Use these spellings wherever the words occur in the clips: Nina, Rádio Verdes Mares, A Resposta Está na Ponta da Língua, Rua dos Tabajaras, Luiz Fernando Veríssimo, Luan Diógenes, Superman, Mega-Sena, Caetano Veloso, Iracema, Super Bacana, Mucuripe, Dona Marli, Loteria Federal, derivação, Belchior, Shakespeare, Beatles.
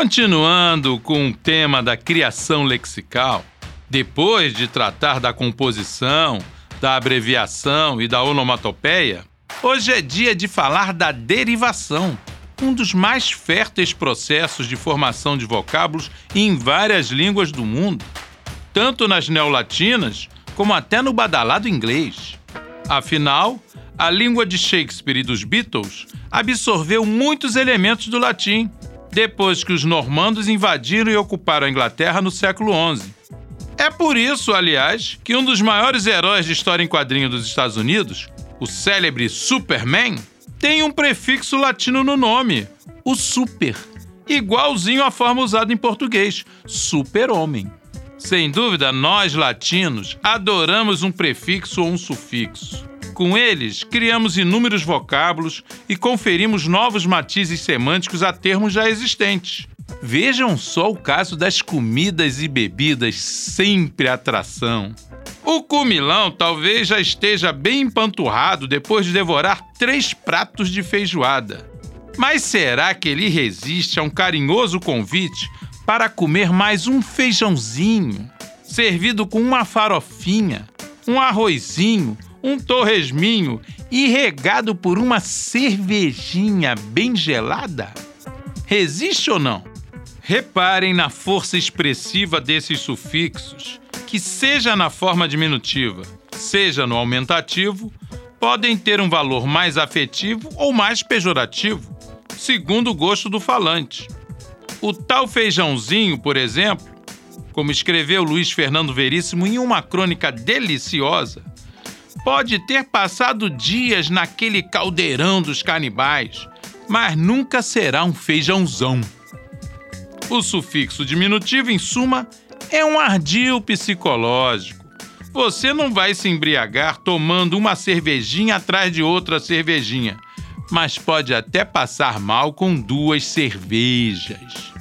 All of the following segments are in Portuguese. Continuando com o tema da criação lexical, depois de tratar da composição, da abreviação e da onomatopeia, hoje é dia de falar da derivação, um dos mais férteis processos de formação de vocábulos em várias línguas do mundo, tanto nas neolatinas como até no badalado inglês. Afinal, a língua de Shakespeare e dos Beatles absorveu muitos elementos do latim, depois que os normandos invadiram e ocuparam a Inglaterra no século XI. É por isso, aliás, que um dos maiores heróis de história em quadrinho dos Estados Unidos, o célebre Superman, tem um prefixo latino no nome, o super, igualzinho à forma usada em português, super-homem. Sem dúvida, nós latinos adoramos um prefixo ou um sufixo. Com eles, criamos inúmeros vocábulos e conferimos novos matizes semânticos a termos já existentes. Vejam só o caso das comidas e bebidas, sempre atração. O comilão talvez já esteja bem empanturrado depois de devorar 3 pratos de feijoada. Mas será que ele resiste a um carinhoso convite para comer mais um feijãozinho, servido com uma farofinha, um arrozinho, um torresminho e regado por uma cervejinha bem gelada? Resiste ou não? Reparem na força expressiva desses sufixos, que seja na forma diminutiva, seja no aumentativo, podem ter um valor mais afetivo ou mais pejorativo, segundo o gosto do falante. O tal feijãozinho, por exemplo, como escreveu Luiz Fernando Veríssimo em uma crônica deliciosa, pode ter passado dias naquele caldeirão dos canibais, mas nunca será um feijãozão. O sufixo diminutivo, em suma, é um ardil psicológico. Você não vai se embriagar tomando uma cervejinha atrás de outra cervejinha, mas pode até passar mal com 2 cervejas.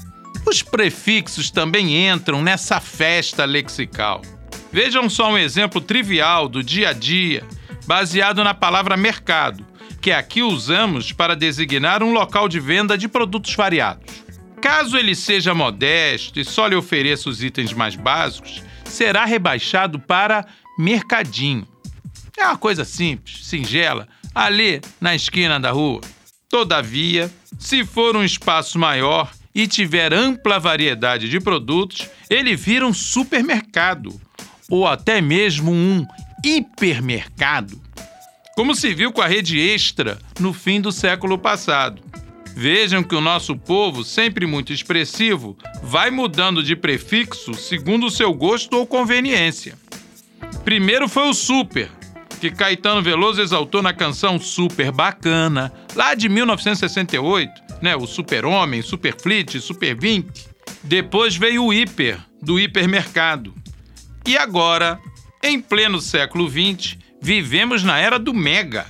Os prefixos também entram nessa festa lexical. Vejam só um exemplo trivial do dia a dia, baseado na palavra mercado, que aqui usamos para designar um local de venda de produtos variados. Caso ele seja modesto e só lhe ofereça os itens mais básicos, será rebaixado para mercadinho. É uma coisa simples, singela, ali na esquina da rua. Todavia, se for um espaço maior e tiver ampla variedade de produtos, ele vira um supermercado, ou até mesmo um hipermercado, como se viu com a rede Extra no fim do século passado. Vejam que o nosso povo, sempre muito expressivo, vai mudando de prefixo segundo o seu gosto ou conveniência. Primeiro foi o super, que Caetano Veloso exaltou na canção Super Bacana, lá de 1968, o Super-Homem, Super-Flit, Super-Vink. Depois veio o hiper, do hipermercado. E agora, em pleno século XX, vivemos na era do mega,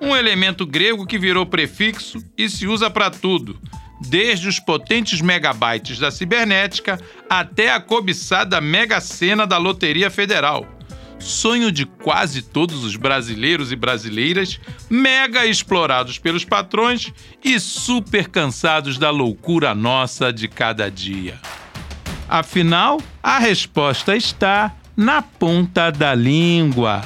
um elemento grego que virou prefixo e se usa para tudo, desde os potentes megabytes da cibernética até a cobiçada Mega-Sena da Loteria Federal. Sonho de quase todos os brasileiros e brasileiras, mega explorados pelos patrões e super cansados da loucura nossa de cada dia. Afinal, a resposta está na ponta da língua.